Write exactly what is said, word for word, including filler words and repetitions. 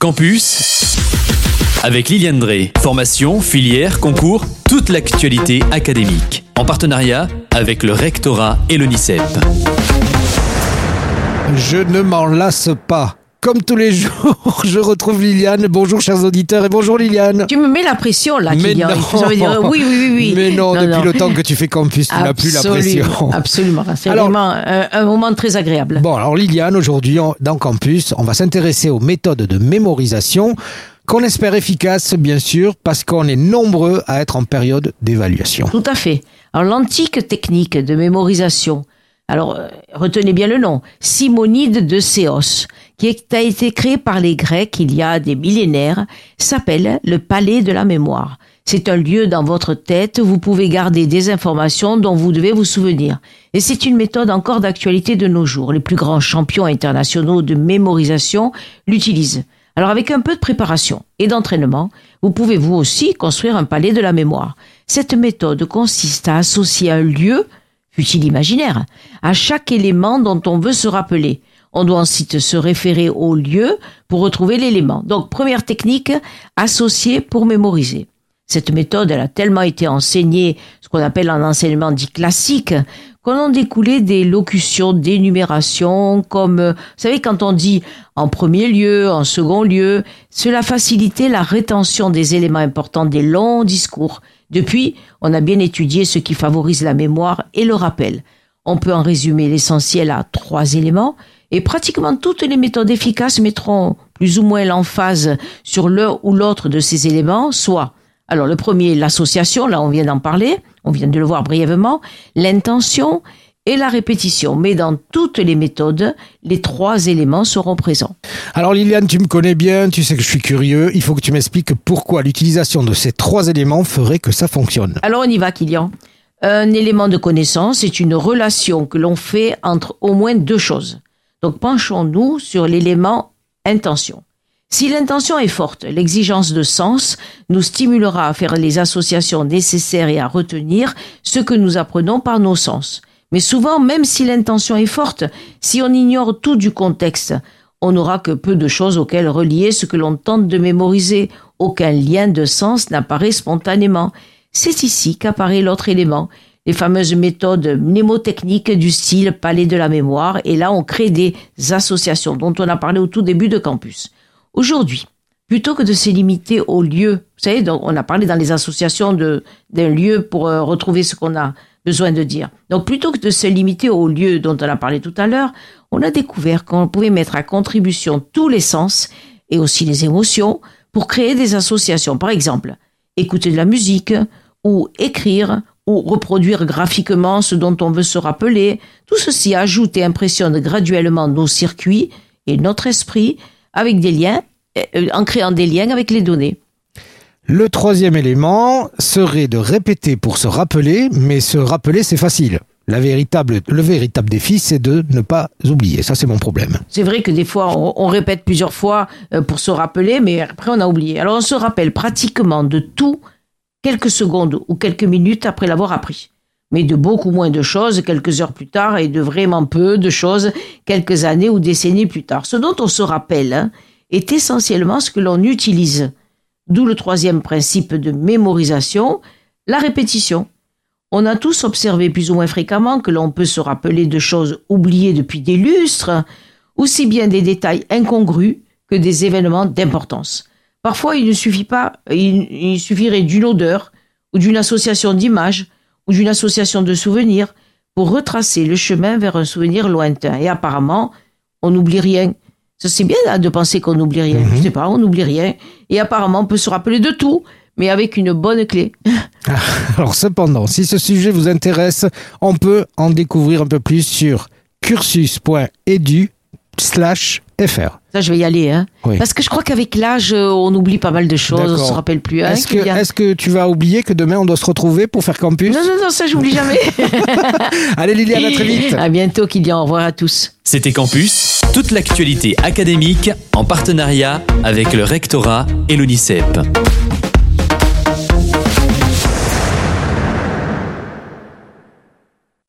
Campus avec Liliane Dray. Formation, filière, concours, toute l'actualité académique. En partenariat avec le Rectorat et le N I C E P. Je ne m'en lasse pas. Comme tous les jours, je retrouve Liliane. Bonjour chers auditeurs et bonjour Liliane. Tu me mets la pression là. Mais non. Dire, oui, oui, oui, oui. Mais non, non depuis non. le temps que tu fais campus, tu absolument, n'as plus la pression. Absolument, c'est alors, vraiment un, un moment très agréable. Bon, alors Liliane, aujourd'hui on, dans Campus, on va s'intéresser aux méthodes de mémorisation qu'on espère efficaces, bien sûr, parce qu'on est nombreux à être en période d'évaluation. Tout à fait. Alors l'antique technique de mémorisation, alors retenez bien le nom, Simonide de Céos, qui a été créé par les Grecs il y a des millénaires, s'appelle le Palais de la Mémoire. C'est un lieu dans votre tête où vous pouvez garder des informations dont vous devez vous souvenir. Et c'est une méthode encore d'actualité de nos jours. Les plus grands champions internationaux de mémorisation l'utilisent. Alors avec un peu de préparation et d'entraînement, vous pouvez vous aussi construire un palais de la mémoire. Cette méthode consiste à associer un lieu, fût-il imaginaire, à chaque élément dont on veut se rappeler. On doit ensuite se référer au lieu pour retrouver l'élément. Donc, première technique, associer pour mémoriser. Cette méthode, elle a tellement été enseignée, ce qu'on appelle un enseignement dit classique, qu'on en découlait des locutions, des numérations, comme, vous savez, quand on dit en premier lieu, en second lieu, cela facilitait la rétention des éléments importants des longs discours. Depuis, on a bien étudié ce qui favorise la mémoire et le rappel. On peut en résumer l'essentiel à trois éléments. Et pratiquement toutes les méthodes efficaces mettront plus ou moins l'emphase sur l'un ou l'autre de ces éléments, soit, alors le premier, l'association, là on vient d'en parler, on vient de le voir brièvement, l'intention et la répétition. Mais dans toutes les méthodes, les trois éléments seront présents. Alors Liliane, tu me connais bien, tu sais que je suis curieux, il faut que tu m'expliques pourquoi l'utilisation de ces trois éléments ferait que ça fonctionne. Alors on y va, Kylian. Un élément de connaissance est une relation que l'on fait entre au moins deux choses. Donc, penchons-nous sur l'élément intention. Si l'intention est forte, l'exigence de sens nous stimulera à faire les associations nécessaires et à retenir ce que nous apprenons par nos sens. Mais souvent, même si l'intention est forte, si on ignore tout du contexte, on n'aura que peu de choses auxquelles relier ce que l'on tente de mémoriser. Aucun lien de sens n'apparaît spontanément. C'est ici qu'apparaît l'autre élément. Les fameuses méthodes mnémotechniques du style palais de la mémoire. Et là, on crée des associations dont on a parlé au tout début de Campus. Aujourd'hui, plutôt que de se limiter au lieu, vous savez, donc on a parlé dans les associations de, d'un lieu pour euh, retrouver ce qu'on a besoin de dire. Donc, plutôt que de se limiter au lieu dont on a parlé tout à l'heure, on a découvert qu'on pouvait mettre à contribution tous les sens et aussi les émotions pour créer des associations. Par exemple, écouter de la musique ou écrire ou reproduire graphiquement ce dont on veut se rappeler. Tout ceci ajoute et impressionne graduellement nos circuits et notre esprit avec des liens, en créant des liens avec les données. Le troisième élément serait de répéter pour se rappeler, mais se rappeler, c'est facile. La véritable, le véritable défi, c'est de ne pas oublier. Ça, c'est mon problème. C'est vrai que des fois, on, on répète plusieurs fois pour se rappeler, mais après, on a oublié. Alors, on se rappelle pratiquement de tout quelques secondes ou quelques minutes après l'avoir appris, mais de beaucoup moins de choses quelques heures plus tard et de vraiment peu de choses quelques années ou décennies plus tard. Ce dont on se rappelle hein, est essentiellement ce que l'on utilise, d'où le troisième principe de mémorisation, la répétition. On a tous observé plus ou moins fréquemment que l'on peut se rappeler de choses oubliées depuis des lustres, aussi bien des détails incongrus que des événements d'importance. Parfois, il ne suffit pas, il, il suffirait d'une odeur ou d'une association d'images ou d'une association de souvenirs pour retracer le chemin vers un souvenir lointain. Et apparemment, on n'oublie rien. Ça, c'est bien là, de penser qu'on n'oublie rien. Mm-hmm. Je sais pas, on n'oublie rien. Et apparemment, on peut se rappeler de tout, mais avec une bonne clé. Alors cependant, si ce sujet vous intéresse, on peut en découvrir un peu plus sur cursus.edu. slash fr. Ça, je vais y aller. Hein. Oui. Parce que je crois qu'avec l'âge, on oublie pas mal de choses, D'accord. On se rappelle plus. Hein, est-ce, que, a... est-ce que tu vas oublier que demain, on doit se retrouver pour faire campus ? Non, non, non, ça, j'oublie jamais. Allez, Liliane, à très vite. À bientôt, Kylian. Au revoir à tous. C'était Campus, toute l'actualité académique en partenariat avec le Rectorat et le N I C E P.